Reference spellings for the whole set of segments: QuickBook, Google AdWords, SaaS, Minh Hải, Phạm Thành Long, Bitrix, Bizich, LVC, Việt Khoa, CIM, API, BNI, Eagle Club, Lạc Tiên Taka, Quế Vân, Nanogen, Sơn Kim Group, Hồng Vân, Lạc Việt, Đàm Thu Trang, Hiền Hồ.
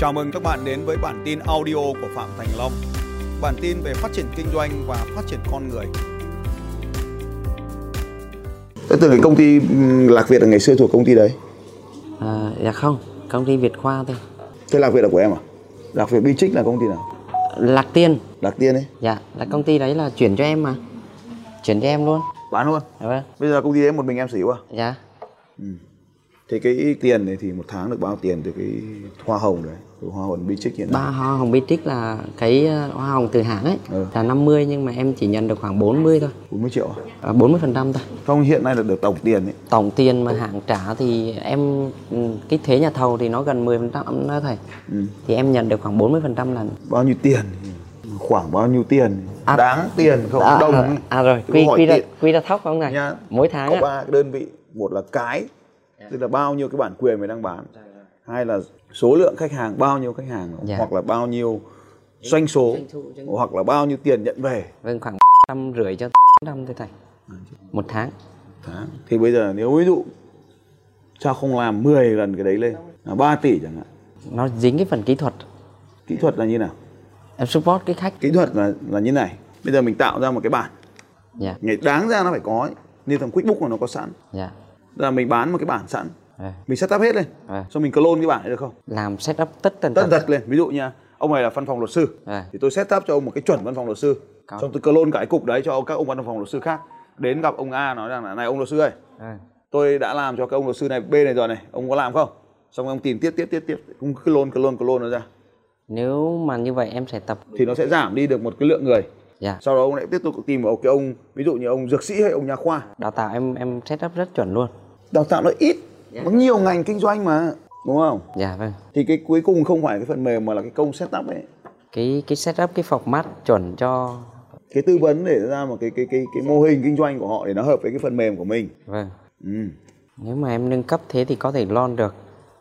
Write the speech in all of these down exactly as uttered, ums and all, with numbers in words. Chào mừng các bạn đến với bản tin audio của Phạm Thành Long. Bản tin về phát triển kinh doanh và phát triển con người. Từ cái công ty Lạc Việt là ngày xưa thuộc công ty đấy? À, dạ không, công ty Việt Khoa thôi. Thế Lạc Việt là của em à? Lạc Việt Bizich là công ty nào? Lạc Tiên. Lạc Tiên ấy? Dạ, là công ty đấy là chuyển cho em mà. Chuyển cho em luôn. Bán luôn? Dạ. Bây giờ công ty đấy một mình em sở hữu à? Dạ. Ừ. Thế cái tiền này thì một tháng được bao tiền từ cái hoa hồng đấy, từ hoa hồng Bitrix hiện nay? Ba hoa hồng Bitrix là cái hoa hồng từ hãng ấy, ừ. là năm mươi nhưng mà em chỉ nhận được khoảng bốn mươi thôi. bốn mươi triệu à? À bốn mươi phần trăm thôi. Không, hiện nay là được tổng tiền ấy. Tổng tiền mà hãng trả thì em, cái thuế nhà thầu thì nó gần mười phần trăm đó thầy. Ừ. Thì em nhận được khoảng bốn mươi phần trăm là... Bao nhiêu tiền? Khoảng bao nhiêu tiền? À, đáng tiền không? À, đồng. À, à rồi, quy, quy, ra, quy ra thóc không này? Nha. Mỗi tháng có ba đơn vị, một là cái. Tức là bao nhiêu cái bản quyền mình đang bán, hay là số lượng khách hàng, bao nhiêu khách hàng, dạ. hoặc là bao nhiêu doanh số, hoặc là bao nhiêu tiền nhận về. Vâng, khoảng trăm rưỡi cho năm thôi thầy, một tháng. tháng. Thì bây giờ nếu ví dụ sao không làm mười lần cái đấy lên, là ba tỷ chẳng hạn. Nó dính cái phần kỹ thuật. Kỹ thuật là như nào? Em support cái khách. Kỹ thuật là là như này. Bây giờ mình tạo ra một cái bản, dạ. ngày đáng ra nó phải có, như thằng QuickBook là nó có sẵn. Dạ. Là mình bán một cái bản sẵn, à. mình setup hết lên, à. xong mình clone cái bản ấy được không? Làm setup tất tần tật, tật lên. Ví dụ nha, ông này là văn phòng luật sư, à. thì tôi setup cho ông một cái chuẩn văn phòng luật sư, Có. xong tôi clone cả cái cục đấy cho các ông văn phòng luật sư khác đến gặp ông A nói rằng là này ông luật sư ơi, à. tôi đã làm cho các ông luật sư này B này rồi này, ông có làm không? Xong ông tìm tiếp tiếp tiếp tiếp, cũng clone clone clone nó ra. Nếu mà như vậy em sẽ tập thì nó sẽ giảm đi được một cái lượng người. Yeah. Sau đó ông lại tiếp tục tìm một cái ông, ví dụ như ông dược sĩ hay ông nhà khoa. Đào tạo em em setup rất chuẩn luôn. Đào tạo nó ít, yeah. có nhiều ngành kinh doanh mà, đúng không? Dạ yeah, vâng. Thì cái cuối cùng không phải cái phần mềm mà là cái công setup ấy. Cái cái setup, cái format chuẩn cho cái tư vấn để ra một cái cái cái cái mô hình kinh doanh của họ để nó hợp với cái phần mềm của mình. Vâng. Ừ. Nếu mà em nâng cấp thế thì có thể lon được.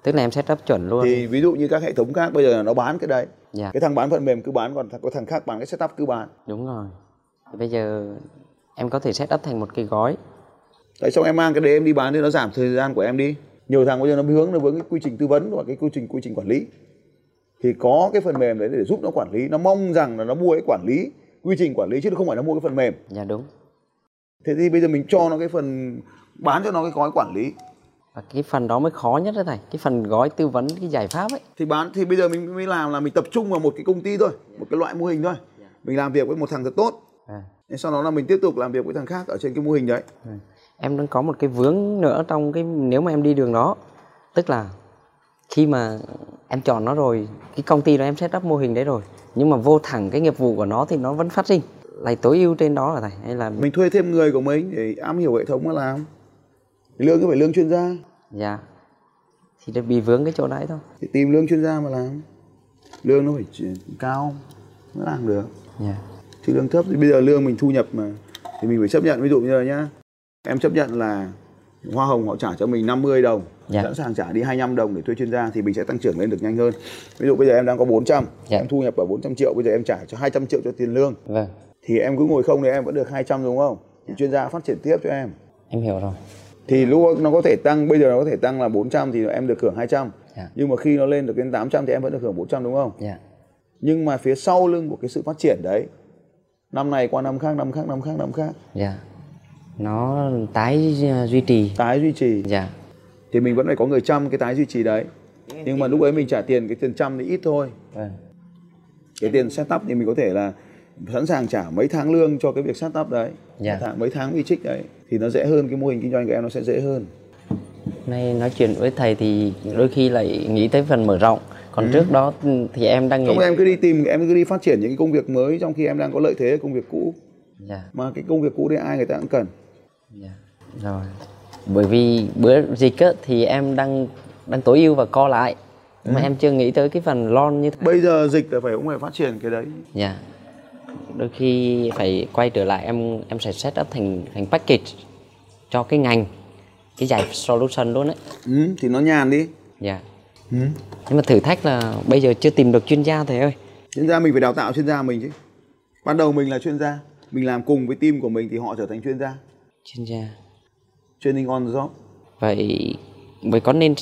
Tức là em setup chuẩn luôn. Thì ví dụ như các hệ thống khác bây giờ là nó bán cái đấy. Dạ. Cái thằng bán phần mềm cứ bán, còn có thằng khác bán cái setup cứ bán. Đúng rồi. Bây giờ em có thể setup thành một cái gói. Tại sao em mang cái đấy em đi bán thì nó giảm thời gian của em đi. Nhiều thằng bây giờ nó hướng nó vướng cái quy trình tư vấn và cái quy trình quy trình quản lý. Thì có cái phần mềm đấy để giúp nó quản lý, nó mong rằng là nó mua cái quản lý, quy trình quản lý chứ không phải nó mua cái phần mềm. Dạ đúng. Thế thì bây giờ mình cho nó cái phần bán cho nó cái gói quản lý. Và cái phần đó mới khó nhất đó thầy, cái phần gói tư vấn, cái giải pháp ấy. Thì bán thì bây giờ mình mới làm là mình tập trung vào một cái công ty thôi, yeah. một cái loại mô hình thôi. Yeah. Mình làm việc với một thằng thật tốt, à. sau đó là mình tiếp tục làm việc với thằng khác ở trên cái mô hình đấy. À. Em đang có một cái vướng nữa trong cái, nếu mà em đi đường đó, tức là khi mà em chọn nó rồi, cái công ty đó em set up mô hình đấy rồi, nhưng mà vô thẳng cái nghiệp vụ của nó thì nó vẫn phát sinh. Lại tối ưu trên đó là thầy, hay là mình thuê thêm người của mình để am hiểu hệ thống mà làm. Lương cứ phải lương chuyên gia. Dạ. Thì đã bị vướng cái chỗ đấy thôi. Thì tìm lương chuyên gia mà làm. Lương nó phải cao mới làm được. Dạ. Thì lương thấp thì bây giờ lương mình thu nhập mà, thì mình phải chấp nhận. Ví dụ như là nhá, em chấp nhận là hoa hồng họ trả cho mình năm mươi đồng, dạ. sẵn sàng trả đi hai mươi lăm đồng để thuê chuyên gia, thì mình sẽ tăng trưởng lên được nhanh hơn. Ví dụ bây giờ em đang có bốn trăm, dạ. em thu nhập ở bốn trăm triệu, bây giờ em trả cho hai trăm triệu cho tiền lương, vâng. thì em cứ ngồi không thì em vẫn được hai trăm đúng không? Dạ. Thì chuyên gia phát triển tiếp cho em. Em hiểu rồi. Thì lúc nó có thể tăng, bây giờ nó có thể tăng là bốn trăm thì em được hưởng hai trăm, yeah. nhưng mà khi nó lên được đến tám trăm thì em vẫn được hưởng bốn trăm đúng không? Yeah. Nhưng mà phía sau lưng của cái sự phát triển đấy, năm này qua năm khác, năm khác, năm khác, năm khác. Yeah. Nó tái duy trì. Tái duy trì. Yeah. Thì mình vẫn phải có người chăm cái tái duy trì đấy. Nhưng mà lúc ấy mình trả tiền, cái tiền chăm thì ít thôi. Yeah. Cái tiền setup thì mình có thể là sẵn sàng trả mấy tháng lương cho cái việc setup đấy, yeah. mấy tháng đi trích đấy. Thì nó dễ hơn, cái mô hình kinh doanh của em nó sẽ dễ hơn. Nay nói chuyện với thầy thì đôi khi lại nghĩ tới phần mở rộng. Còn ừ. trước đó thì em đang nghĩ... Không, em cứ đi tìm, em cứ đi phát triển những cái công việc mới trong khi em đang có lợi thế ở công việc cũ. Yeah. Mà cái công việc cũ đấy ai người ta cũng cần. Yeah. Rồi. Bởi vì bữa dịch á, thì em đang đang tối ưu và co lại. Ừ. Mà em chưa nghĩ tới cái phần lon như thế. Bây giờ dịch là phải cũng phải phát triển cái đấy. Dạ. Yeah. Đôi khi phải quay trở lại, em em sẽ set up thành thành package cho cái ngành, cái giải solution luôn đấy. Ừ, thì nó nhàn đi. Dạ. Yeah. Ừ. Nhưng mà thử thách là bây giờ chưa tìm được chuyên gia thầy ơi. Chuyên gia mình phải đào tạo chuyên gia mình chứ. Ban đầu mình là chuyên gia, mình làm cùng với team của mình thì họ trở thành chuyên gia. Chuyên gia. Training on the job. Vậy vậy có nên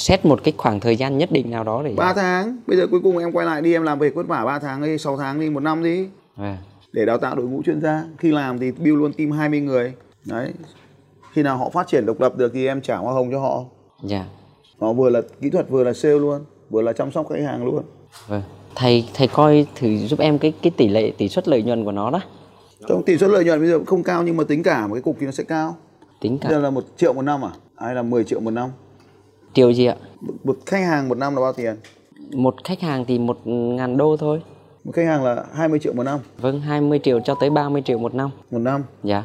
xét một cái khoảng thời gian nhất định nào đó để ba tháng. Bây giờ cuối cùng em quay lại đi, em làm việc vất vả ba tháng đi, sáu tháng đi, một năm đi à. Để đào tạo đội ngũ chuyên gia. Khi làm thì build luôn team hai mươi người. Đấy. Khi nào họ phát triển độc lập được thì em trả hoa hồng cho họ. Dạ yeah. Họ vừa là kỹ thuật, vừa là sale luôn, vừa là chăm sóc khách hàng luôn. Vâng. Thầy thầy coi thử giúp em cái cái tỷ lệ tỷ suất lợi nhuận của nó đó. Trong tỷ suất lợi nhuận bây giờ không cao nhưng mà tính cả một cái cục thì nó sẽ cao. Tính cả. Bây giờ là một triệu một năm à? Ai là mười triệu một năm? Triệu gì ạ? Một, một khách hàng một năm là bao tiền? Một khách hàng thì một ngàn đô thôi. Một khách hàng là hai mươi triệu một năm. Vâng, hai mươi triệu cho tới ba mươi triệu một năm. Một năm? Dạ.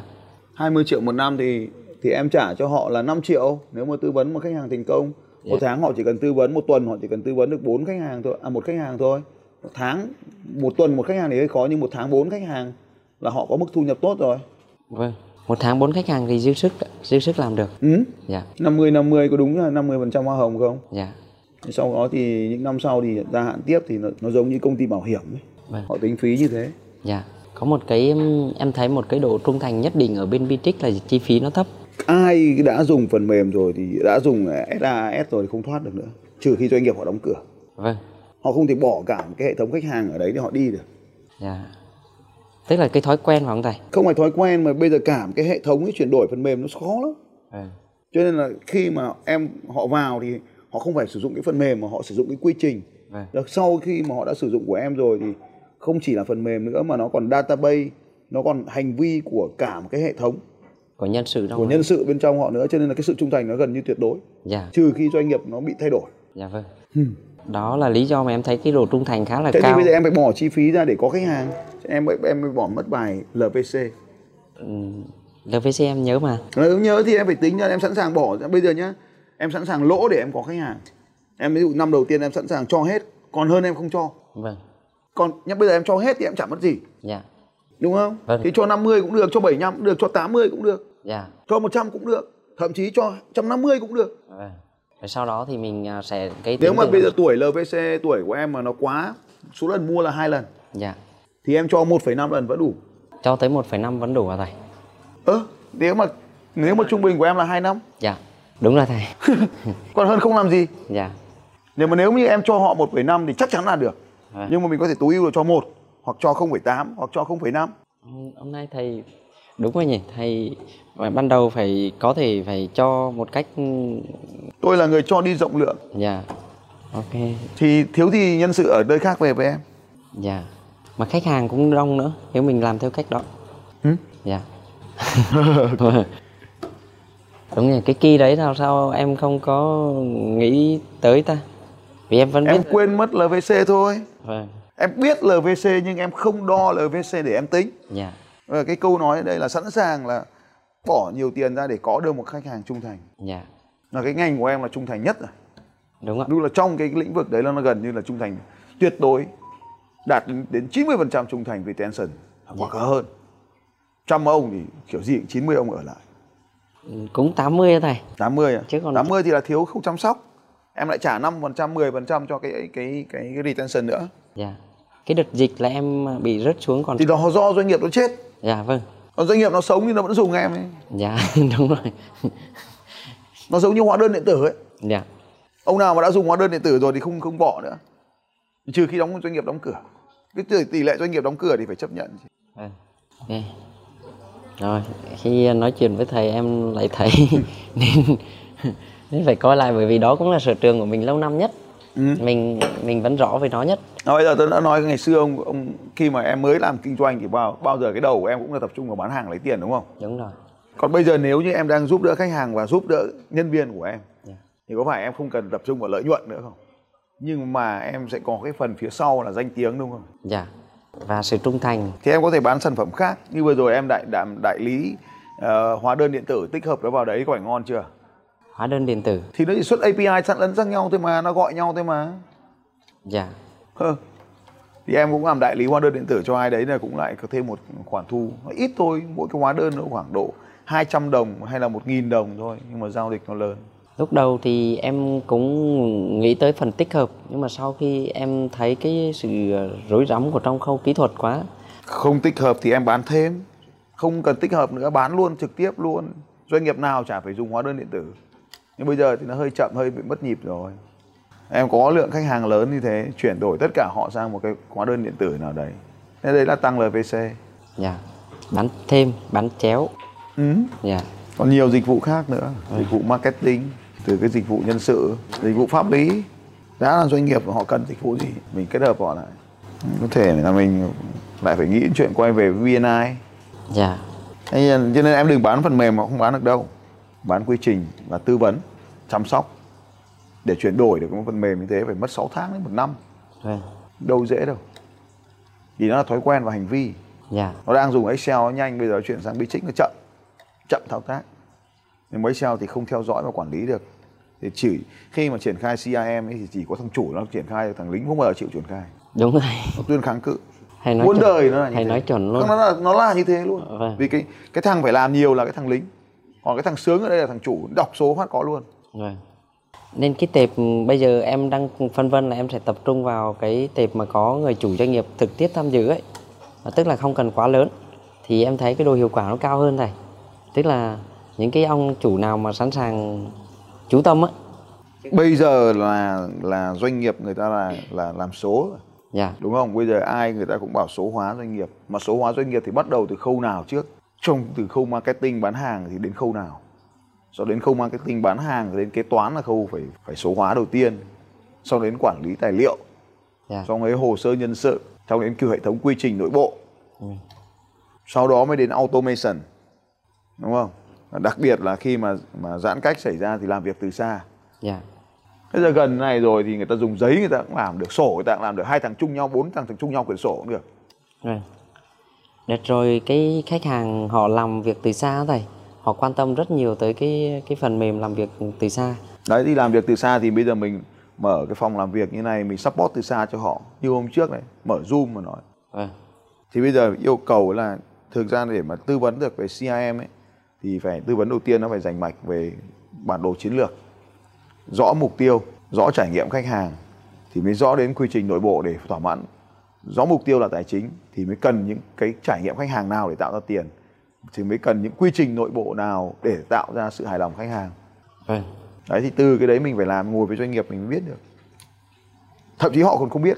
hai mươi triệu một năm thì thì em trả cho họ là năm triệu nếu mà tư vấn một khách hàng thành công. Một yeah. tháng họ chỉ cần tư vấn, một tuần họ chỉ cần tư vấn được bốn khách hàng thôi, à một khách hàng thôi. Một tháng, một tuần một khách hàng thì hơi khó nhưng một tháng bốn khách hàng là họ có mức thu nhập tốt rồi. Vâng, một tháng bốn khách hàng thì dư sức, dư sức làm được. Ừ. Dạ. năm mươi năm mươi có đúng là năm mươi phần trăm hoa hồng không? Dạ. Sau đó thì những năm sau thì gia hạn tiếp thì nó, nó giống như công ty bảo hiểm ấy. Vâng. Họ tính phí như thế. Dạ. Có một cái em thấy một cái độ trung thành nhất định ở bên Bitrix là chi phí nó thấp. Ai đã dùng phần mềm rồi thì đã dùng SaaS rồi thì không thoát được nữa, trừ khi doanh nghiệp họ đóng cửa. Vâng. Họ không thể bỏ cả cái hệ thống khách hàng ở đấy để họ đi được. Dạ. Tức là cái thói quen phải không thầy? Không phải thói quen mà bây giờ cả cái hệ thống ấy, chuyển đổi phần mềm nó khó lắm. À. Cho nên là khi mà em họ vào thì họ không phải sử dụng cái phần mềm mà họ sử dụng cái quy trình. À. Sau khi mà họ đã sử dụng của em rồi thì không chỉ là phần mềm nữa mà nó còn database, nó còn hành vi của cả một cái hệ thống. Có nhân sự đâu. Của nhân sự bên trong họ nữa, cho nên là cái sự trung thành nó gần như tuyệt đối. Dạ. Trừ khi doanh nghiệp nó bị thay đổi. Dạ vâng. Ừ. Đó là lý do mà em thấy cái độ trung thành khá là thế cao. Thế thì bây giờ em phải bỏ chi phí ra để có khách hàng. Em em mới bỏ mất bài L V C. Ừ, L V C em nhớ mà. Nếu nhớ thì em phải tính ra, em sẵn sàng bỏ. Bây giờ nhá, em sẵn sàng lỗ để em có khách hàng. Em ví dụ năm đầu tiên em sẵn sàng cho hết, còn hơn em không cho. Vâng. Còn nhá, bây giờ em cho hết thì em chẳng mất gì. Dạ. Đúng không? Vâng. Thì cho năm mươi cũng được, cho bảy mươi lăm cũng được, cho tám mươi cũng được. Dạ. Cho một trăm cũng được, thậm chí cho một trăm năm mươi cũng được. Vâng. Và sau đó thì mình sẽ cái nếu mà bây giờ tuổi L V C, tuổi của em mà nó quá, số lần mua là hai lần. Dạ. Thì em cho một phẩy năm lần vẫn đủ. Cho tới một phẩy năm vẫn đủ hả thầy? Ơ, nếu mà nếu mà trung bình của em là hai năm. Dạ, đúng là thầy. Còn hơn không làm gì. Dạ. Nếu mà nếu như em cho họ một phẩy năm thì chắc chắn là được. À. Nhưng mà mình có thể tối ưu là cho một, hoặc cho không phẩy tám, hoặc cho không phẩy năm. Hôm nay thầy đúng rồi nhỉ, thầy ban đầu phải có thể phải cho một cách. Tôi là người cho đi rộng lượng. Dạ. Ok. Thì thiếu thì nhân sự ở nơi khác về với em. Dạ. Mà khách hàng cũng đông nữa, nếu mình làm theo cách đó. Ừ? Dạ. Đúng rồi, cái key đấy sao sao em không có nghĩ tới ta? Vì em vẫn em biết... quên mất L V C thôi. Vâng. Em biết L V C nhưng em không đo L V C để em tính. Dạ. Và cái câu nói ở đây là sẵn sàng là bỏ nhiều tiền ra để có được một khách hàng trung thành. Dạ. Là cái ngành của em là trung thành nhất rồi. Đúng ạ. Đúng là trong cái lĩnh vực đấy là nó gần như là trung thành tuyệt đối. Đạt đến chín mươi phần trăm trung thành về tension hoặc là hơn. Trăm ông thì kiểu gì cũng chín mươi ông ở lại. Cũng tám mươi đó thầy. tám mươi à? Chứ còn tám mươi thì là thiếu không chăm sóc. Em lại trả năm phần trăm, mười phần trăm cho cái cái cái cái, cái retention nữa. Dạ. Cái đợt dịch là em bị rớt xuống còn. Thì đó do doanh nghiệp nó chết. Dạ vâng. Còn doanh nghiệp nó sống thì nó vẫn dùng em ấy. Dạ đúng rồi. Nó giống như hóa đơn điện tử ấy. Dạ. Ông nào mà đã dùng hóa đơn điện tử rồi thì không không bỏ nữa. Trừ khi đóng doanh nghiệp đóng cửa. Cái tỷ lệ doanh nghiệp đóng cửa thì phải chấp nhận. À, okay. Rồi khi nói chuyện với thầy em lại thấy nên, nên phải coi lại, bởi vì đó cũng là sở trường của mình lâu năm nhất. Ừ. Mình mình vẫn rõ về nó nhất. À, bây giờ tôi đã nói ngày xưa ông ông khi mà em mới làm kinh doanh thì bao bao giờ cái đầu của em cũng là tập trung vào bán hàng lấy tiền đúng không? Đúng rồi. Còn bây giờ nếu như em đang giúp đỡ khách hàng và giúp đỡ nhân viên của em, yeah. thì có phải em không cần tập trung vào lợi nhuận nữa không? Nhưng mà em sẽ có cái phần phía sau là danh tiếng đúng không? Dạ. Và sự trung thành. Thì em có thể bán sản phẩm khác. Như vừa rồi em đại đại, đại lý uh, hóa đơn điện tử tích hợp nó vào đấy, có phải ngon chưa? Hóa đơn điện tử thì nó chỉ xuất A P I sẵn lẫn sang nhau thôi mà, nó gọi nhau thôi mà. Dạ. Hơ. Thì em cũng làm đại lý hóa đơn điện tử cho ai đấy là cũng lại có thêm một khoản thu. Nó ít thôi, mỗi cái hóa đơn nó khoảng độ hai trăm đồng hay là một nghìn đồng thôi. Nhưng mà giao dịch nó lớn. Lúc đầu thì em cũng nghĩ tới phần tích hợp, nhưng mà sau khi em thấy cái sự rối rắm của trong khâu kỹ thuật quá. Không tích hợp thì em bán thêm, không cần tích hợp nữa, bán luôn trực tiếp luôn. Doanh nghiệp nào chả phải dùng hóa đơn điện tử. Nhưng bây giờ thì nó hơi chậm, hơi bị mất nhịp rồi. Em có lượng khách hàng lớn như thế, chuyển đổi tất cả họ sang một cái hóa đơn điện tử nào đấy. Thế đây là tăng L V C. Dạ. Bán thêm, bán chéo. Ừ. Dạ. Còn nhiều dịch vụ khác nữa. Ừ. Dịch vụ marketing, từ cái dịch vụ nhân sự, dịch vụ pháp lý. Đã là doanh nghiệp họ cần dịch vụ gì, mình kết hợp họ lại. Ừ. Có thể là mình lại phải nghĩ chuyện quay về với V N I. Dạ. Cho nên em đừng bán phần mềm mà không bán được đâu. Bán quy trình và tư vấn, chăm sóc. Để chuyển đổi được một phần mềm như thế phải mất sáu tháng đến một năm. Ừ. Đâu dễ đâu. Vì nó là thói quen và hành vi. Yeah. Nó đang dùng Excel nó nhanh, bây giờ chuyển sang Bitrix nó chậm. Chậm thao tác. Nhưng mấy Excel thì không theo dõi và quản lý được. Thì chỉ khi mà triển khai C I M ấy thì chỉ có thằng chủ nó triển khai, thằng lính không bao giờ chịu triển khai. Đúng rồi. Nó tuyên kháng cự. Hay nói Muốn chuẩn, đời nó là như hay thế. Nói chuẩn luôn. Nó là, nó là như thế luôn. Ừ. Vì cái cái thằng phải làm nhiều là cái thằng lính. Còn cái thằng sướng ở đây là thằng chủ đọc số phát có luôn. Ừ. Nên cái tệp bây giờ em đang phân vân là em sẽ tập trung vào cái tệp mà có người chủ doanh nghiệp trực tiếp tham dự ấy, tức là không cần quá lớn thì em thấy cái độ hiệu quả nó cao hơn thầy. Tức là những cái ông chủ nào mà sẵn sàng chú tâm ấy. Bây giờ là là doanh nghiệp người ta là là làm số. Yeah. Đúng không? Bây giờ ai người ta cũng bảo số hóa doanh nghiệp, mà số hóa doanh nghiệp thì bắt đầu từ khâu nào trước? Trong từ khâu marketing bán hàng thì đến khâu nào? Sau đến khâu marketing bán hàng, đến kế toán là khâu phải phải số hóa đầu tiên. Sau đến quản lý tài liệu. Yeah. Sau đấy hồ sơ nhân sự. Sau đến kiểu hệ thống quy trình nội bộ. Ừ. Sau đó mới đến automation. Đúng không? Đặc biệt là khi mà, mà giãn cách xảy ra thì làm việc từ xa. Yeah. Bây giờ gần này rồi thì người ta dùng giấy người ta cũng làm được, sổ người ta cũng làm được. Hai thằng chung nhau, bốn thằng chung nhau quyển sổ cũng được. Ừ. Đợt rồi cái khách hàng họ làm việc từ xa thầy. Họ quan tâm rất nhiều tới cái cái phần mềm làm việc từ xa. Đấy, đi làm việc từ xa thì bây giờ mình mở cái phòng làm việc như này, mình support từ xa cho họ. Như hôm trước này, mở Zoom mà nói. À. Thì bây giờ yêu cầu là thực ra để mà tư vấn được về C I M ấy, thì phải tư vấn đầu tiên nó phải rành mạch về bản đồ chiến lược. Rõ mục tiêu, rõ trải nghiệm khách hàng thì mới rõ đến quy trình nội bộ để thỏa mãn. Rõ mục tiêu là tài chính thì mới cần những cái trải nghiệm khách hàng nào để tạo ra tiền. Thì mới cần những quy trình nội bộ nào để tạo ra sự hài lòng khách hàng. Ừ. Đấy thì từ cái đấy mình phải làm, ngồi với doanh nghiệp mình mới biết được. Thậm chí họ còn không biết.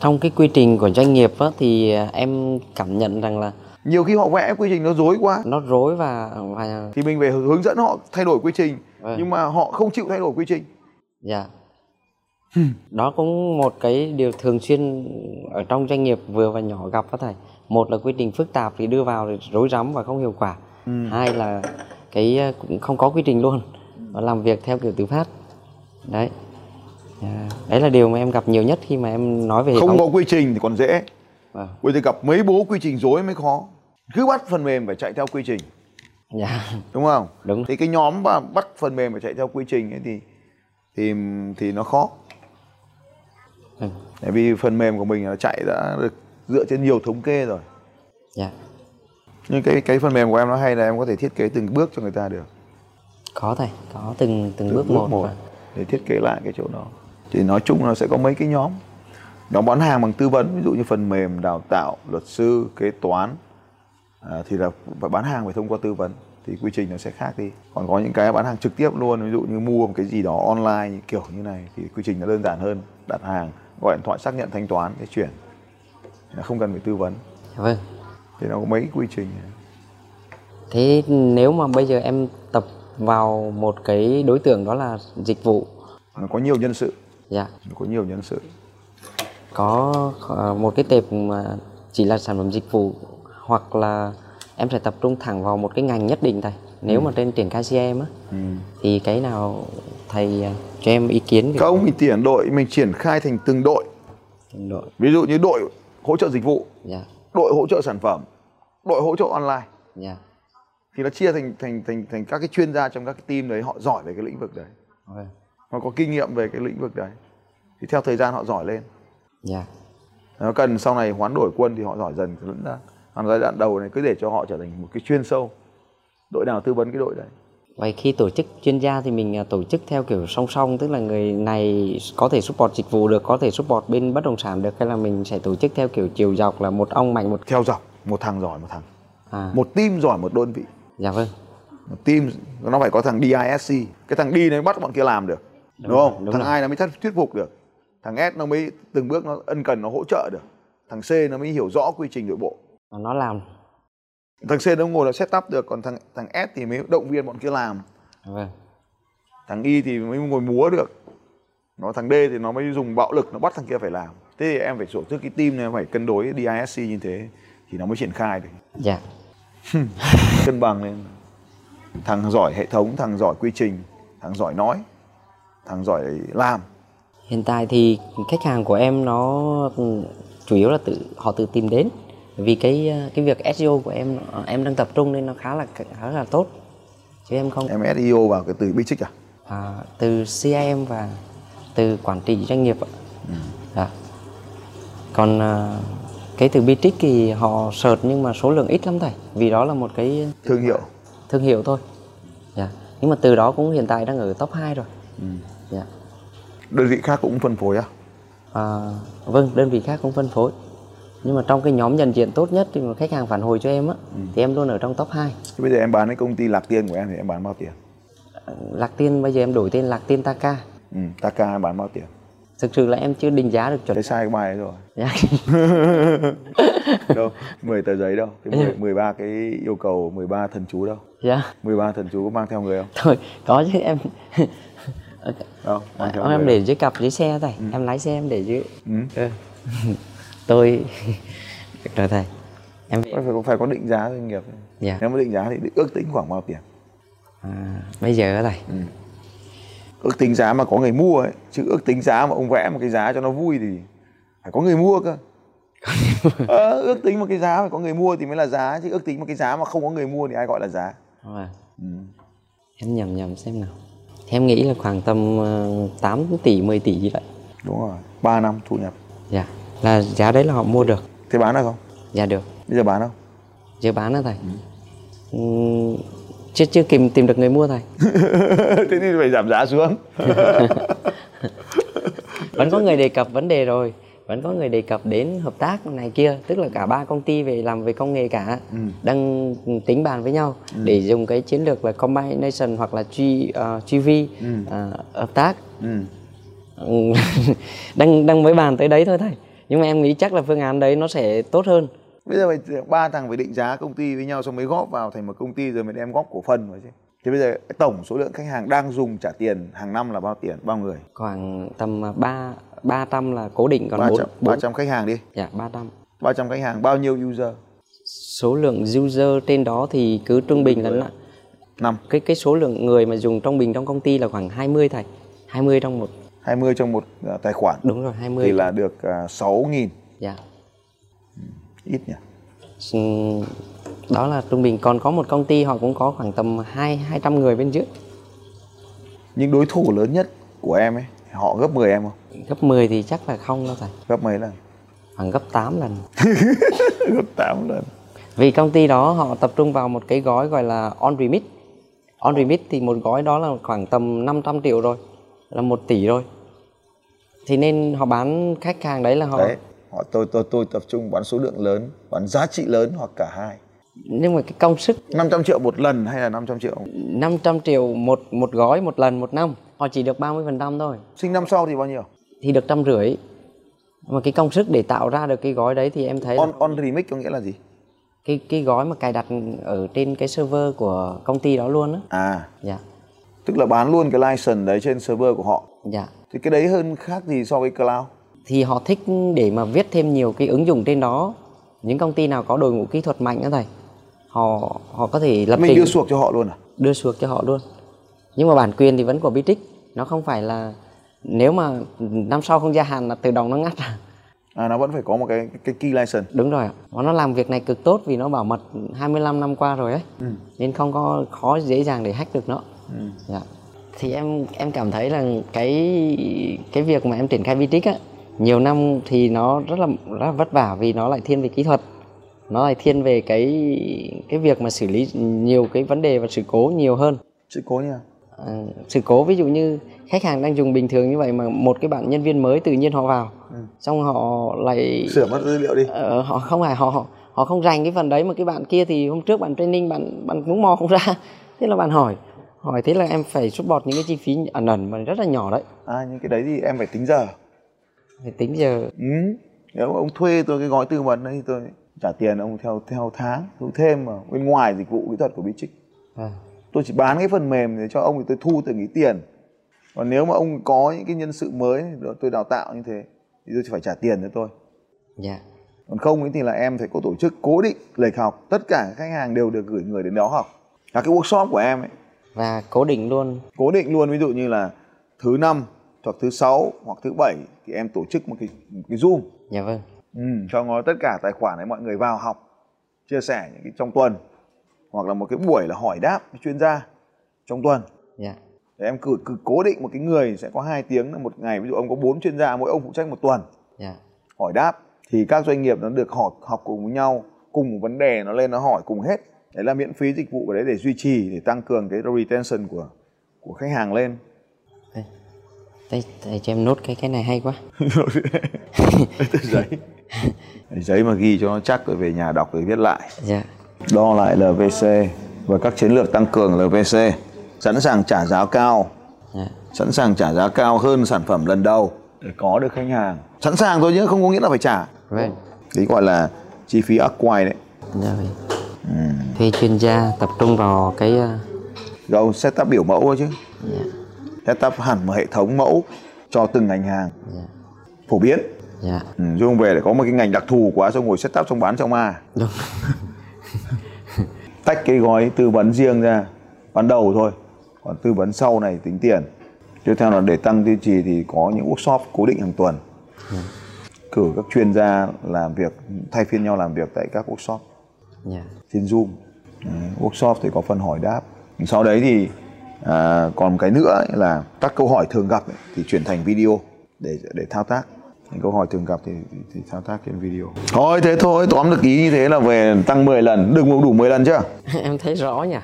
Trong cái quy trình của doanh nghiệp á, thì em cảm nhận rằng là nhiều khi họ vẽ quy trình nó rối quá. Nó rối và, và... thì mình phải hướng dẫn họ thay đổi quy trình. Ừ. Nhưng mà họ không chịu thay đổi quy trình. Dạ. Đó cũng một cái điều thường xuyên ở trong doanh nghiệp vừa và nhỏ gặp á thầy. Một là quy trình phức tạp thì đưa vào thì rối rắm và không hiệu quả. Ừ. Hai là cái cũng không có quy trình luôn, và làm việc theo kiểu tự phát. Đấy, đấy là điều mà em gặp nhiều nhất khi mà em nói về không hệ thống. Có quy trình thì còn dễ. À. Bây giờ gặp mấy bố quy trình rối mới khó. Cứ bắt phần mềm phải chạy theo quy trình. Yeah. Đúng không? Đúng. Thì cái nhóm mà bắt phần mềm phải chạy theo quy trình ấy thì thì thì nó khó. Ừ. Tại vì phần mềm của mình nó chạy đã được dựa trên nhiều thống kê rồi. Dạ. Nhưng cái cái phần mềm của em nó hay là em có thể thiết kế từng bước cho người ta được. Có thầy, có từng từng, từng bước, bước một, một để thiết kế lại cái chỗ đó. Thì nói chung là sẽ có mấy cái nhóm. Nhóm bán hàng bằng tư vấn, ví dụ như phần mềm, đào tạo, luật sư, kế toán à, thì là phải bán hàng phải thông qua tư vấn thì quy trình nó sẽ khác đi. Còn có những cái bán hàng trực tiếp luôn, ví dụ như mua một cái gì đó online kiểu như này thì quy trình nó đơn giản hơn, đặt hàng, gọi điện thoại xác nhận thanh toán cái chuyển. Là không cần phải tư vấn. Vâng. Thì nó có mấy quy trình. Thế nếu mà bây giờ em tập vào một cái đối tượng đó là dịch vụ, nó có nhiều nhân sự. Dạ. Nó có nhiều nhân sự. Có một cái tệp mà chỉ là sản phẩm dịch vụ, hoặc là em sẽ tập trung thẳng vào một cái ngành nhất định thầy. Nếu ừ. mà trên triển khai C I M á, ừ. thì cái nào thầy cho em ý kiến? Không, đó? Mình triển đội, mình triển khai thành từng đội. Từng đội. Ví dụ như đội hỗ trợ dịch vụ, yeah. đội hỗ trợ sản phẩm, đội hỗ trợ online, yeah. thì nó chia thành thành thành thành các cái chuyên gia trong các cái team đấy, họ giỏi về cái lĩnh vực đấy, okay. họ có kinh nghiệm về cái lĩnh vực đấy, thì theo thời gian họ giỏi lên, yeah. nó cần sau này hoán đổi quân thì họ giỏi dần lẫn ra. Còn giai đoạn đầu này cứ để cho họ trở thành một cái chuyên sâu, đội nào tư vấn cái đội đấy. Vậy khi tổ chức chuyên gia thì mình tổ chức theo kiểu song song, tức là người này có thể support dịch vụ được, có thể support bên bất động sản được, hay là mình sẽ tổ chức theo kiểu chiều dọc là một ông mạnh một... Theo dọc, một thằng giỏi một thằng. À. Một team giỏi một đơn vị. Dạ vâng. team nó phải có thằng đê i ét xê, cái thằng D nó bắt bọn kia làm được, đúng, đúng không? Đúng thằng rồi. I nó mới thuyết phục được, thằng S nó mới từng bước nó ân cần nó hỗ trợ được, thằng C nó mới hiểu rõ quy trình nội bộ. Nó làm. Thằng C nó ngồi nó set up được, còn thằng thằng S thì mới động viên bọn kia làm. Vâng. Thằng Y thì mới ngồi múa được. Nó thằng D thì nó mới dùng bạo lực nó bắt thằng kia phải làm. Thế thì em phải tổ chức cái team này phải cân đối đê i ét xê như thế thì nó mới triển khai được. Dạ. Cân bằng lên. Thằng giỏi hệ thống, thằng giỏi quy trình, thằng giỏi nói, thằng giỏi làm. Hiện tại thì khách hàng của em nó chủ yếu là tự họ tự tìm đến. Vì cái cái việc ét i ô của em em đang tập trung nên nó khá là khá là tốt. Chứ em không. Em ét i ô vào cái từ Bitrix à? À từ xê i em và từ quản trị doanh nghiệp ạ. Ừ. À. Còn cái từ Bitrix thì họ search nhưng mà số lượng ít lắm thầy. Vì đó là một cái thương hiệu. Thương hiệu thôi. Dạ. Yeah. Nhưng mà từ đó cũng hiện tại đang ở top hai rồi. Ừ. Yeah. Đơn vị khác cũng phân phối à? À vâng, đơn vị khác cũng phân phối. Nhưng mà trong cái nhóm nhận diện tốt nhất thì mà khách hàng phản hồi cho em á, ừ. thì em luôn ở trong top hai. Thế bây giờ em bán cái công ty Lạc Tiên của em thì em bán bao tiền? Lạc Tiên bây giờ em đổi tên Lạc Tiên Taka. Ừ, Taka em bán bao tiền? Thực sự là em chưa định giá được chuẩn. Thế sai cái bài rồi. Đâu, mười tờ giấy đâu, mười ba cái yêu cầu, mười ba thần chú đâu. Dạ. mười ba thần chú có mang theo người không? Thôi, có chứ em. Đâu, mang theo người em để dưới cặp dưới xe thầy, ừ. em lái xe em để dưới. Ừ. Ừ. Tôi rồi thầy em phải phải có định giá doanh nghiệp. Dạ. Nếu mà định giá thì ước tính khoảng bao tiền à, bây giờ thầy? Ừ. Ước tính giá mà có người mua ấy, chứ ước tính giá mà ông vẽ một cái giá cho nó vui thì phải có người mua cơ. À, ước tính một cái giá phải có người mua thì mới là giá, chứ ước tính một cái giá mà không có người mua thì ai gọi là giá? À. Ừ. Em nhầm nhầm xem nào, em nghĩ là khoảng tầm tám tỷ mười tỷ gì đấy. Đúng rồi, ba năm thu nhập. Dạ. Là giá đấy là họ mua được. Thế bán được không? Dạ được. Bây giờ bán không? Giờ bán đó thầy. Ừ. Chưa chưa kìm tìm được người mua thầy. Thế nên phải giảm giá xuống. Vẫn có người đề cập vấn đề rồi. Vẫn có người đề cập đến hợp tác này kia. Tức là cả ba công ty về làm về công nghệ cả. Ừ. Đang tính bàn với nhau. Ừ. Để dùng cái chiến lược là combination hoặc là giê vê, ừ. uh, hợp tác. Ừ. đang, đang mới bàn tới đấy thôi thầy. Nhưng mà em nghĩ chắc là phương án đấy nó sẽ tốt hơn. Bây giờ ba thằng phải định giá công ty với nhau xong mới góp vào thành một công ty rồi mới đem góp cổ phần vào chứ. Thì bây giờ tổng số lượng khách hàng đang dùng trả tiền hàng năm là bao tiền, bao người? Khoảng tầm ba trăm là cố định, còn ba trăm, bốn, ba trăm khách hàng đi. Dạ, ba trăm. ba trăm khách hàng, bao nhiêu user? Số lượng user trên đó thì cứ trung bình là năm. Cái cái số lượng người mà dùng trung bình trong công ty là khoảng hai mươi thầy. hai mươi trong một hai mươi trong một tài khoản. Đúng rồi, hai mươi. Thì là được sáu nghìn. Dạ. Ít nhỉ? Đó là trung bình. Còn có một công ty họ cũng có khoảng tầm hai trăm người bên dưới. Những đối thủ lớn nhất của em ấy, họ gấp mười em không? Gấp mười thì chắc là không đâu thầy. Gấp mấy lần? Khoảng gấp tám lần. Gấp tám lần. Vì công ty đó họ tập trung vào một cái gói gọi là on-remit. On-remit thì một gói đó là khoảng tầm năm trăm triệu rồi, là một tỷ rồi. Thì nên họ bán khách hàng đấy là họ đấy, họ tôi tôi tôi tập trung bán số lượng lớn, bán giá trị lớn hoặc cả hai. Nhưng mà cái công sức năm trăm triệu một lần hay là năm trăm triệu? năm trăm triệu một một gói một lần một năm, họ chỉ được ba mươi phần trăm thôi. Sinh năm sau thì bao nhiêu? Thì được trăm rưỡi. Mà cái công sức để tạo ra được cái gói đấy thì em thấy on là... on remix có nghĩa là gì? Cái cái gói mà cài đặt ở trên cái server của công ty đó luôn á. À. Dạ. Tức là bán luôn cái license đấy trên server của họ. Dạ. Thì cái đấy hơn khác gì so với cloud? Thì họ thích để mà viết thêm nhiều cái ứng dụng trên đó. Những công ty nào có đội ngũ kỹ thuật mạnh đó thầy, Họ họ có thể lập trình. Mình đưa suộc cho họ luôn à? Đưa suộc cho họ luôn. Nhưng mà bản quyền thì vẫn của Bitrix. Nó không phải là nếu mà năm sau không gia hạn là tự động nó ngắt à. À, nó vẫn phải có một cái cái key license. Đúng rồi. Nó làm việc này cực tốt vì nó bảo mật hai mươi lăm năm qua rồi ấy. Ừ. Nên không có khó dễ dàng để hack được nó. Ừ. Dạ. Thì em em cảm thấy là cái cái việc mà em triển khai Bitrix á, nhiều năm thì nó rất là rất là vất vả vì nó lại thiên về kỹ thuật, nó lại thiên về cái cái việc mà xử lý nhiều cái vấn đề và sự cố nhiều hơn. Sự cố nha. À, sự cố ví dụ như khách hàng đang dùng bình thường như vậy mà một cái bạn nhân viên mới tự nhiên họ vào, ừ. xong họ lại sửa mất dữ liệu đi. Ờ, họ không phải họ họ họ không rành cái phần đấy mà cái bạn kia thì hôm trước bạn training bạn bạn muốn mò không ra. Thế là bạn hỏi hỏi thế là em phải rút bọt những cái chi phí ẩn ẩn mà rất là nhỏ đấy. À, những cái đấy thì em phải tính giờ. Phải tính giờ. Ừ. Nếu ông thuê tôi cái gói tư vấn đấy thì tôi trả tiền ông theo theo tháng, thu thêm mà bên ngoài dịch vụ kỹ thuật của Bizich. À. Tôi chỉ bán cái phần mềm để cho ông thì tôi thu từng ý tiền. Còn nếu mà ông có những cái nhân sự mới tôi đào tạo như thế thì tôi chỉ phải trả tiền cho tôi. Dạ. Yeah. Còn không ấy thì là em phải có tổ chức cố định lịch học, tất cả các khách hàng đều được gửi người đến đó học. Là cái workshop của em ấy. Và cố định luôn. Cố định luôn, ví dụ như là thứ năm hoặc thứ sáu hoặc thứ bảy thì em tổ chức một cái một cái Zoom. Dạ yeah, vâng. Ừ, cho ngó tất cả tài khoản ấy mọi người vào học, chia sẻ những cái trong tuần. Hoặc là một cái buổi là hỏi đáp chuyên gia trong tuần. Yeah. Để em cứ, cứ cố định một cái người sẽ có hai tiếng một ngày. Ví dụ ông có bốn chuyên gia, mỗi ông phụ trách một tuần. Yeah. Hỏi đáp. Thì các doanh nghiệp nó được học, học cùng với nhau, cùng một vấn đề nó lên nó hỏi cùng hết. Đấy là miễn phí dịch vụ của đấy để duy trì, để tăng cường cái retention của của khách hàng lên. Đây, thầy cho em nốt cái cái này hay quá. Giấy. Giấy mà ghi cho nó chắc rồi về nhà đọc rồi viết lại. Dạ. Yeah. Đo lại lờ vê xê và các chiến lược tăng cường lờ vê xê, sẵn sàng trả giá cao, yeah. sẵn sàng trả giá cao hơn sản phẩm lần đầu để có được khách hàng. Sẵn sàng thôi chứ không có nghĩa là phải trả. Right. Đấy gọi là chi phí acquire đấy. Yeah. Ừ. Thuê chuyên gia tập trung vào cái đâu setup biểu mẫu thôi chứ. Yeah. Setup hẳn một hệ thống mẫu cho từng ngành hàng, yeah. phổ biến. Yeah. Ừ, chứ không về để có một cái ngành đặc thù quá xong ngồi setup xong bán xong à. Đúng. Tách cái gói tư vấn riêng ra ban đầu thôi, còn tư vấn sau này tính tiền. Tiếp theo là để tăng duy trì thì có những workshop cố định hàng tuần, yeah. cử các chuyên gia làm việc, thay phiên nhau làm việc tại các workshop, yeah. trên Zoom. Workshop thì có phần hỏi đáp. Sau đấy thì à, còn cái nữa là các câu hỏi thường gặp ấy, thì chuyển thành video để để thao tác. Những câu hỏi thường gặp thì, thì, thì thao tác trên video. Thôi thế thôi, tóm được ý như thế là về tăng mười lần. Đừng uống đủ mười lần chưa? Em thấy rõ nhỉ.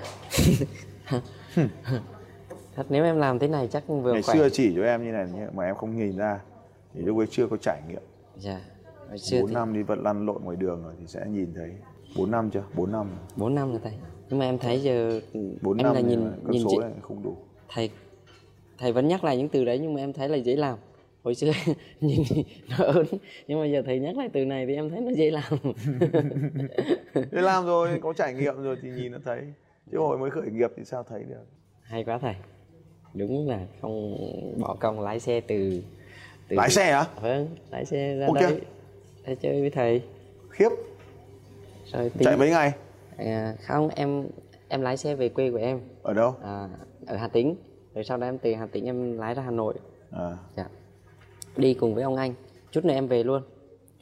Thật nếu em làm thế này chắc vừa ngày khỏe. Ngày xưa chỉ cho em như này mà em không nhìn ra. Thì lúc ấy chưa có trải nghiệm. Dạ. Xưa bốn năm thì... đi vật lăn lộn ngoài đường rồi thì sẽ nhìn thấy. Bốn năm chưa? bốn năm. bốn năm rồi thầy. Nhưng mà em thấy giờ bốn em năm là nhìn, là các nhìn số chị... này không đủ. Thầy Thầy vẫn nhắc lại những từ đấy nhưng mà em thấy là dễ làm. Hồi xưa nhìn nó ớn, nhưng mà giờ thầy nhắc lại từ này thì em thấy nó dễ làm. Dễ làm rồi, có trải nghiệm rồi thì nhìn nó thấy. Chứ hồi mới khởi nghiệp thì sao thấy được. Hay quá thầy. Đúng là không bỏ công lái xe từ... từ... Lái xe hả? Vâng, lái xe ra okay. đấy. Để chơi với thầy. Khiếp. Rồi, tính... Chạy mấy ngày? À, không, em em lái xe về quê của em. Ở đâu? À, ở Hà Tĩnh. Rồi sau đó em từ Hà Tĩnh em lái ra Hà Nội. À. Dạ. Đi cùng với ông anh, chút này em về luôn,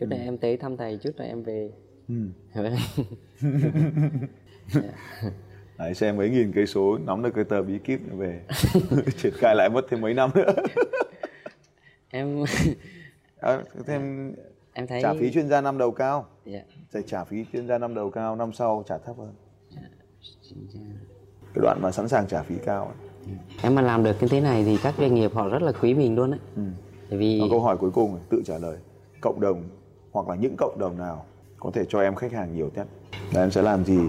chút này ừ. em tới thăm thầy, chút này em về. Ừ. Đấy, xem mấy nghìn cây số nắm được cái tờ bí kíp về triển khai lại mất thêm mấy năm nữa. Em à, thêm em thấy trả phí chuyên gia năm đầu cao, dạ. Sẽ trả phí chuyên gia năm đầu cao, năm sau trả thấp hơn. Cái đoạn mà sẵn sàng trả phí cao. Ừ. Em mà làm được như thế này thì các doanh nghiệp họ rất là quý mình luôn đấy. Ừ. Vì... Câu hỏi cuối cùng tự trả lời. Cộng đồng hoặc là những cộng đồng nào có thể cho em khách hàng nhiều nhất? Là em sẽ làm gì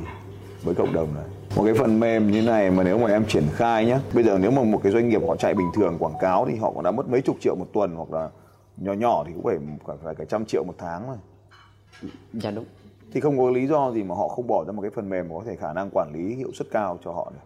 với cộng đồng này? Một cái phần mềm như này mà nếu mà em triển khai nhé. Bây giờ nếu mà một cái doanh nghiệp họ chạy bình thường quảng cáo thì họ cũng đã mất mấy chục triệu một tuần. Hoặc là nhỏ nhỏ thì cũng phải cả, cả, cả trăm triệu một tháng rồi. Dạ đúng. Thì không có lý do gì mà họ không bỏ ra một cái phần mềm có thể khả năng quản lý hiệu suất cao cho họ được.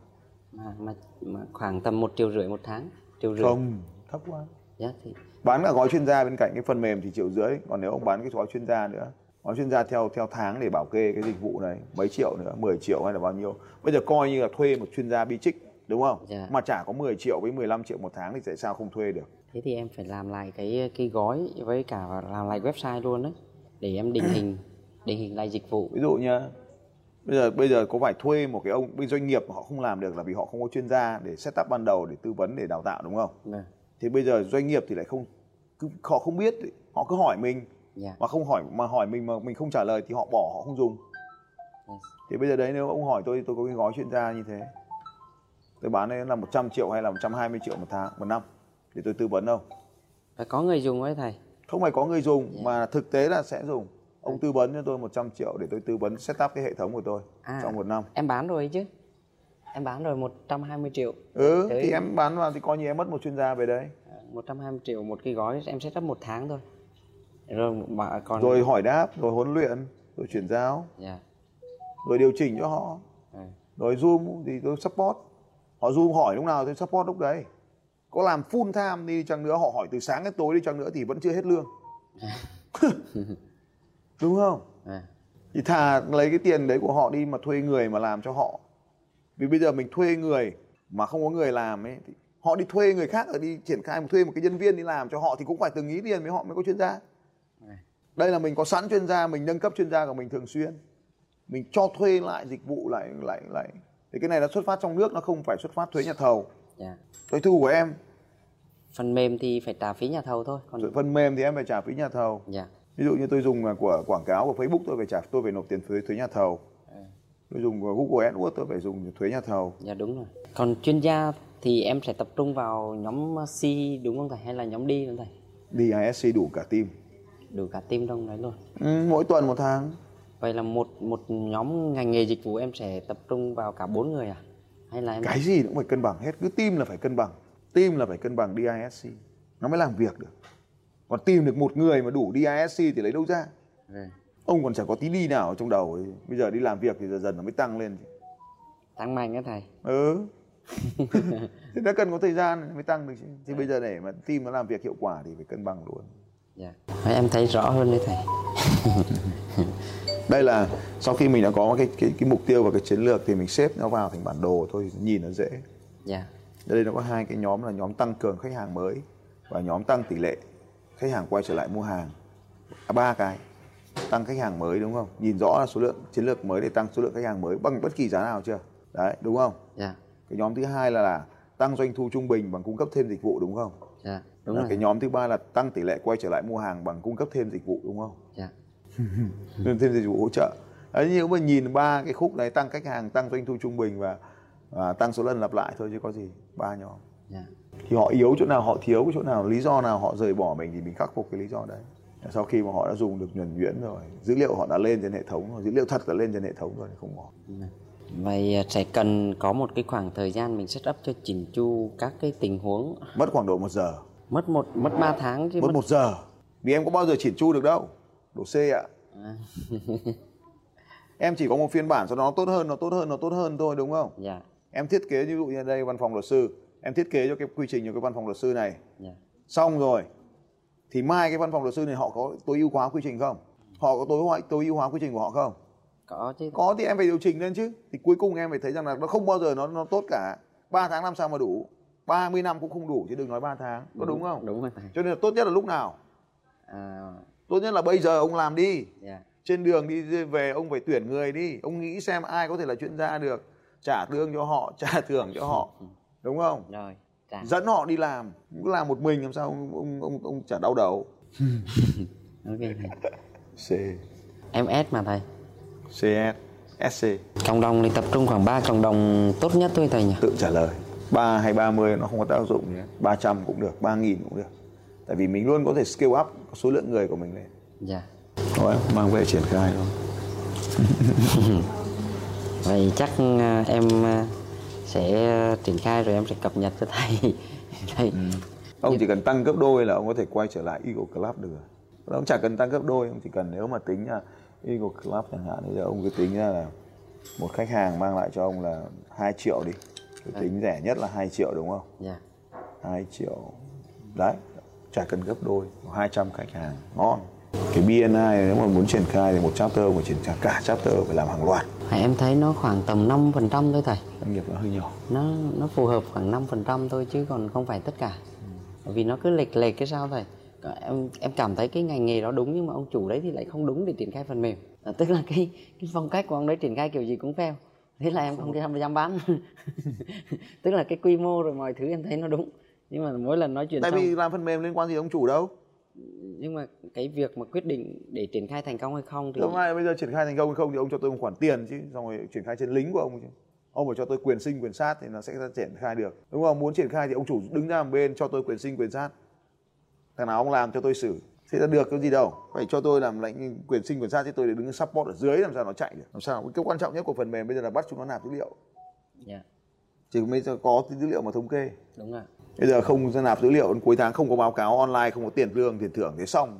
Mà, mà, mà khoảng tầm một triệu rưỡi một tháng. Triệu rưỡi. Không, thấp quá. Dạ thì... Bán cả gói chuyên gia bên cạnh cái phần mềm thì triệu rưỡi. Còn nếu ông bán cái gói chuyên gia nữa, gói chuyên gia theo theo tháng để bảo kê cái dịch vụ này, mấy triệu nữa, mười triệu hay là bao nhiêu. Bây giờ coi như là thuê một chuyên gia Bizich, đúng không? Dạ. Mà trả có mười triệu với mười lăm triệu một tháng thì tại sao không thuê được? Thế thì em phải làm lại cái cái gói với cả làm lại website luôn đấy. Để em định hình định hình lại dịch vụ. Ví dụ nhá, bây giờ bây giờ có phải thuê một cái ông cái doanh nghiệp mà họ không làm được là vì họ không có chuyên gia để setup ban đầu, để tư vấn, để đào tạo, đúng không? Dạ. Thì bây giờ doanh nghiệp thì lại không, họ không biết, họ cứ hỏi mình, yeah. mà không hỏi mà hỏi mình mà mình không trả lời thì họ bỏ, họ không dùng. Yes. Thì bây giờ đấy nếu ông hỏi tôi thì tôi có cái gói chuyên gia như thế, tôi bán đấy là một trăm triệu hay là một trăm hai mươi triệu một tháng, một năm để tôi tư vấn không? Phải có người dùng đấy thầy. Không phải có người dùng, yeah. mà thực tế là sẽ dùng. Ông tư vấn cho tôi một trăm triệu để tôi tư vấn setup cái hệ thống của tôi à, trong một năm. Em bán rồi chứ? Em bán rồi một trăm hai mươi triệu. Ừ, tới... thì em bán vào thì coi như em mất một chuyên gia về đấy. một trăm hai mươi triệu một cái gói, em setup một tháng thôi. Rồi mà còn rồi hỏi đáp, rồi huấn luyện, rồi chuyển giao. Yeah. Rồi điều chỉnh cho họ. Yeah. Rồi zoom thì tôi support. Họ zoom hỏi lúc nào tôi support lúc đấy. Có làm full time đi chăng nữa, họ hỏi từ sáng đến tối đi chăng nữa thì vẫn chưa hết lương. Đúng không? Yeah. Thì thà lấy cái tiền đấy của họ đi mà thuê người mà làm cho họ. Vì bây giờ mình thuê người mà không có người làm ấy, thì họ đi thuê người khác ở đi triển khai, thuê một cái nhân viên đi làm cho họ thì cũng phải từng ý tiền với họ mới có chuyên gia. Đây là mình có sẵn chuyên gia, mình nâng cấp chuyên gia của mình thường xuyên, mình cho thuê lại dịch vụ lại lại lại. Thì cái này nó xuất phát trong nước, nó không phải xuất phát thuế nhà thầu. Yeah. Thuế thu của em. Phần mềm thì phải trả phí nhà thầu thôi. Còn... phần mềm thì em phải trả phí nhà thầu. Yeah. Ví dụ như tôi dùng của quảng cáo của Facebook tôi phải trả, tôi phải nộp tiền thuế thuế nhà thầu. Tôi dùng Google AdWords tôi phải dùng thuế nhà thầu. Dạ đúng rồi. Còn chuyên gia thì em sẽ tập trung vào nhóm C đúng không thầy? Hay là nhóm D đúng không thầy? đê i ét xê đủ cả team. Đủ cả team trong đấy luôn. Ừ, mỗi tuần một tháng. Vậy là một một nhóm ngành nghề dịch vụ em sẽ tập trung vào cả bốn người à? Hay là em... cái gì cũng phải cân bằng hết. Cứ team là phải cân bằng. Team là phải cân bằng đê i ét xê. Nó mới làm việc được. Còn team được một người mà đủ đê i ét xê thì lấy đâu ra? Rồi. Ông còn chẳng có tí đi nào ở trong đầu ấy. Bây giờ đi làm việc thì dần dần nó mới tăng lên. Tăng mạnh á thầy. Ừ. Thì đã cần có thời gian mới tăng được chứ. Thì à. Bây giờ để mà team nó làm việc hiệu quả thì phải cân bằng luôn. Dạ. Yeah. Em thấy rõ hơn đấy thầy. Đây là sau khi mình đã có cái, cái cái mục tiêu và cái chiến lược thì mình xếp nó vào thành bản đồ thôi, nhìn nó dễ. Dạ. Yeah. Ở đây nó có hai cái nhóm là nhóm tăng cường khách hàng mới và nhóm tăng tỷ lệ khách hàng quay trở lại mua hàng. À, ba cái. Tăng khách hàng mới đúng không? Nhìn rõ là số lượng chiến lược mới để tăng số lượng khách hàng mới bằng bất kỳ giá nào chưa? Đấy, đúng không? Yeah. Cái nhóm thứ hai là, là tăng doanh thu trung bình bằng cung cấp thêm dịch vụ đúng không? Yeah, đúng rồi. Cái nhóm thứ ba là tăng tỷ lệ quay trở lại mua hàng bằng cung cấp thêm dịch vụ đúng không? Yeah. Thêm dịch vụ hỗ trợ. Đấy, nhưng mà nhìn ba cái khúc này tăng khách hàng, tăng doanh thu trung bình và, và tăng số lần lặp lại thôi chứ có gì. Ba nhóm. Yeah. Thì họ yếu chỗ nào, họ thiếu cái chỗ nào, lý do nào họ rời bỏ mình thì mình khắc phục cái lý do đấy. Sau khi mà họ đã dùng được nhuần nhuyễn rồi, dữ liệu họ đã lên trên hệ thống rồi, dữ liệu thật đã lên trên hệ thống rồi, không bỏ. Vậy sẽ cần có một cái khoảng thời gian mình set up cho chỉnh chu các cái tình huống. Mất khoảng độ một giờ. Mất một mất ba tháng chứ. Mất, mất một giờ. Vì em có bao giờ chỉnh chu được đâu. Đồ C ạ. À. Em chỉ có một phiên bản cho nó tốt hơn, nó tốt hơn, nó tốt hơn thôi đúng không? Dạ. Yeah. Em thiết kế ví dụ như đây văn phòng luật sư, em thiết kế cho cái quy trình cho cái văn phòng luật sư này. Yeah. Xong rồi. Thì mai cái văn phòng luật sư này họ có tối ưu hóa quy trình không? Họ có tối hoại tối ưu hóa quy trình của họ không? Có chứ. Có thì em phải điều chỉnh lên chứ. Thì cuối cùng em phải thấy rằng là nó không bao giờ nó nó tốt cả. ba tháng làm sao mà đủ? ba mươi năm cũng không đủ chứ đừng nói ba tháng. Có đúng, đúng không? Đúng rồi. Cho nên là tốt nhất là lúc nào? À... tốt nhất là bây giờ ông làm đi. Yeah. Trên đường đi về ông phải tuyển người đi. Ông nghĩ xem ai có thể là chuyên gia được. Trả lương cho họ, trả thưởng cho họ. Đúng không? Rồi. Dạ. Dẫn họ đi làm, cứ làm một mình làm sao ông ông ông, ông chả đau đầu. Ok thầy. C. Em S mà thầy. xê ét, ét xê. Cộng đồng thì tập trung khoảng ba cộng đồng tốt nhất thôi thầy nhỉ. Tự trả lời. ba hay ba mươi nó không có tác dụng nhé. ba trăm cũng được, ba nghìn cũng được. Tại vì mình luôn có thể scale up số lượng người của mình lên. Dạ. Thôi, mang về triển khai thôi. Vậy chắc em sẽ triển khai rồi em sẽ cập nhật cho thầy. Thầy. Ừ. Ông chỉ cần tăng gấp đôi là ông có thể quay trở lại Eagle Club được. Ông chả cần tăng gấp đôi, ông chỉ cần nếu mà tính là Eagle Club chẳng hạn, bây giờ ông cứ tính là một khách hàng mang lại cho ông là hai triệu đi. Cứ tính à. Rẻ nhất là hai triệu đúng không? Dạ. Yeah. hai triệu. Đấy, chả cần gấp đôi, hai trăm khách hàng, ngon. Cái bê en i nếu mà muốn triển khai thì một chapter phải triển khai cả chapter phải làm hàng loạt. Em thấy nó khoảng tầm năm phần trăm thôi thầy. Doanh nghiệp nó hơi nhỏ. Nó nó phù hợp khoảng năm phần trăm thôi chứ còn không phải tất cả. Ừ. Vì nó cứ lệch lệch cái sao thầy. Em em cảm thấy cái ngành nghề đó đúng nhưng mà ông chủ đấy thì lại không đúng để triển khai phần mềm. À, tức là cái cái phong cách của ông đấy triển khai kiểu gì cũng fail. Thế là em không dám, dám bán. Tức là cái quy mô rồi mọi thứ em thấy nó đúng. Nhưng mà mỗi lần nói chuyện tại xong... vì làm phần mềm liên quan gì ông chủ đâu. Nhưng mà cái việc mà quyết định để triển khai thành công hay không thì... Hôm nay bây giờ triển khai thành công hay không thì ông cho tôi một khoản tiền chứ. Xong rồi triển khai trên lính của ông chứ. Ông phải cho tôi quyền sinh quyền sát thì nó sẽ triển khai được. Đúng không? Muốn triển khai thì ông chủ đứng ra một bên cho tôi quyền sinh quyền sát. Thằng nào ông làm cho tôi xử. Thế là được cái gì đâu. Phải cho tôi làm lãnh quyền sinh quyền sát chứ tôi để đứng support ở dưới làm sao nó chạy được. Làm sao? Cái quan trọng nhất của phần mềm bây giờ là bắt chúng nó nạp dữ liệu. Dạ yeah. Chứ mới có dữ liệu mà thống kê. Đúng rồi. Bây giờ không ra nạp dữ liệu, cuối tháng không có báo cáo online, không có tiền lương, tiền thưởng, thế xong.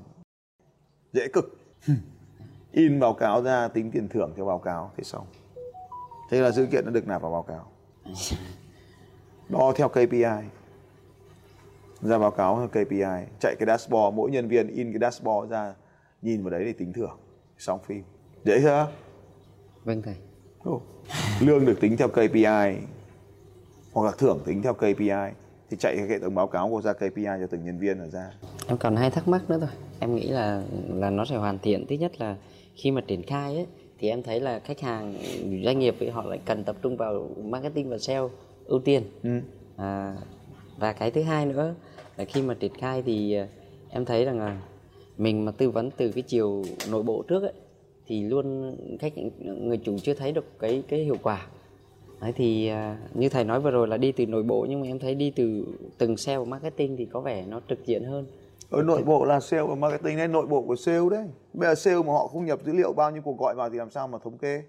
Dễ cực. In báo cáo ra, tính tiền thưởng theo báo cáo, thế xong. Thế là dữ kiện nó được nạp vào báo cáo. Đo theo ca pê i. Ra báo cáo theo ca pê i. Chạy cái dashboard, mỗi nhân viên in cái dashboard ra, nhìn vào đấy để tính thưởng. Xong phim. Dễ chưa? Vâng thầy. Oh. Lương được tính theo ca pê i hoặc là thưởng tính theo ca pê i thì chạy cái hệ thống báo cáo của ra ca pê i cho từng nhân viên là ra. Em còn hai thắc mắc nữa thôi. Em nghĩ là là nó sẽ hoàn thiện. Thứ nhất là khi mà triển khai ấy, thì em thấy là khách hàng doanh nghiệp thì họ lại cần tập trung vào marketing và sale ưu tiên. Ừ. À, và cái thứ hai nữa là khi mà triển khai thì em thấy rằng là mình mà tư vấn từ cái chiều nội bộ trước ấy, thì luôn khách người chủ chưa thấy được cái cái hiệu quả. Đấy, thì như thầy nói vừa rồi là đi từ nội bộ, nhưng mà em thấy đi từ từng sale và marketing thì có vẻ nó trực diện hơn. Ở nội bộ là sale và marketing đấy, nội bộ của sale đấy. Bây giờ sale mà họ không nhập dữ liệu bao nhiêu cuộc gọi vào thì làm sao mà thống kê?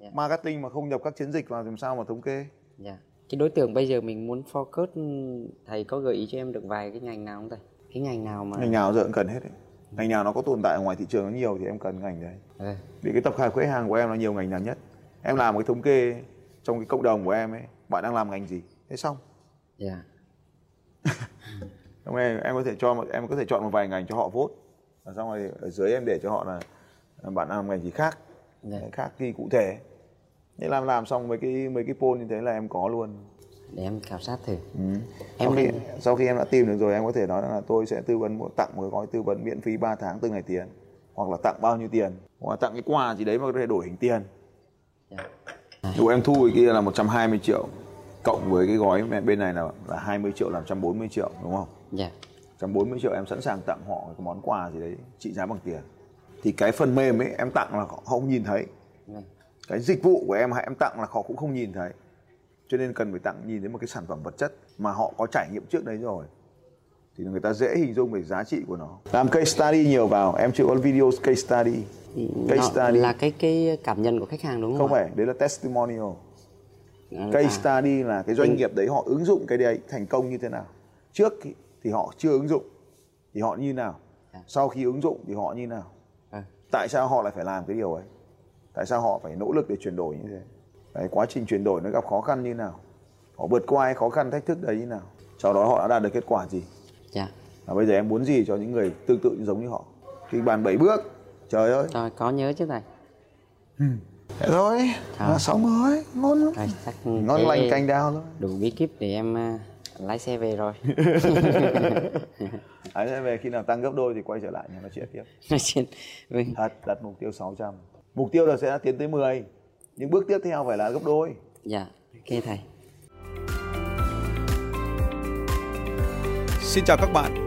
Yeah. Marketing mà không nhập các chiến dịch vào thì làm sao mà thống kê? Yeah. Cái đối tượng bây giờ mình muốn focus, thầy có gợi ý cho em được vài cái ngành nào không thầy? Cái ngành nào mà ngành nào giờ cũng cần hết đấy. Ngành nào nó có tồn tại ở ngoài thị trường nó nhiều thì em cần ngành đấy. À. Vì cái tập khách hàng của em là nhiều ngành làm nhất. Em làm một cái thống kê trong cái cộng đồng của em ấy, bạn đang làm ngành gì? Thế xong. Dạ. Xong em em có thể cho em có thể chọn một vài ngành cho họ vote. Xong rồi ở dưới em để cho họ là bạn đang làm ngành gì khác, dạ. Khác kỳ cụ thể. Thế làm làm xong mấy cái mấy cái poll như thế là em có luôn. Để em khảo sát thử. Ừ. Em sau, khi, nên... sau khi em đã tìm được rồi, em có thể nói là tôi sẽ tư vấn, tặng một gói tư vấn miễn phí ba tháng từng ngày tiền, hoặc là tặng bao nhiêu tiền, hoặc là tặng cái quà gì đấy mà có thể đổi hình tiền. Yeah. À. Dù em thu cái kia là một trăm hai mươi triệu, cộng với cái gói bên này là, là hai mươi triệu là một trăm bốn mươi triệu, đúng không? Dạ. Yeah. một trăm bốn mươi triệu em sẵn sàng tặng họ cái món quà gì đấy trị giá bằng tiền. Thì cái phần mềm ấy em tặng là họ không nhìn thấy. Yeah. Cái dịch vụ của em em tặng là họ cũng không nhìn thấy. Cho nên cần phải tặng nhìn đến một cái sản phẩm vật chất mà họ có trải nghiệm trước đấy rồi thì người ta dễ hình dung về giá trị của nó. Làm case study nhiều vào, em chưa có video case study. Case nó study là cái cái cảm nhận của khách hàng đúng không? Không phải, đấy là testimonial. Case à. Study là cái doanh nghiệp đấy họ ứng dụng cái đấy thành công như thế nào. Trước thì họ chưa ứng dụng thì họ như nào, sau khi ứng dụng thì họ như nào. Tại sao họ lại phải làm cái điều ấy? Tại sao họ phải nỗ lực để chuyển đổi như thế? Đấy, quá trình chuyển đổi nó gặp khó khăn như nào, họ vượt qua cái khó khăn thách thức đấy như nào, sau đó họ đã đạt được kết quả gì. Dạ. Và bây giờ em muốn gì cho những người tương tự giống như họ. Kịch bản bảy bước, trời ơi. Rồi, có nhớ chứ này. Ừ. Thế thôi, à. Là xong rồi, ngon lắm. Rồi, chắc ngon thế lành canh đao thôi. Đủ bí kíp để em uh, lái xe về rồi. Lái xe về khi nào tăng gấp đôi thì quay trở lại nói chuyện tiếp. Nói chuyện. Vâng. Thật, đặt mục tiêu sáu trăm. Mục tiêu là sẽ tiến tới mười. Những bước tiếp theo phải là gấp đôi. Dạ, ok thầy. Xin chào các bạn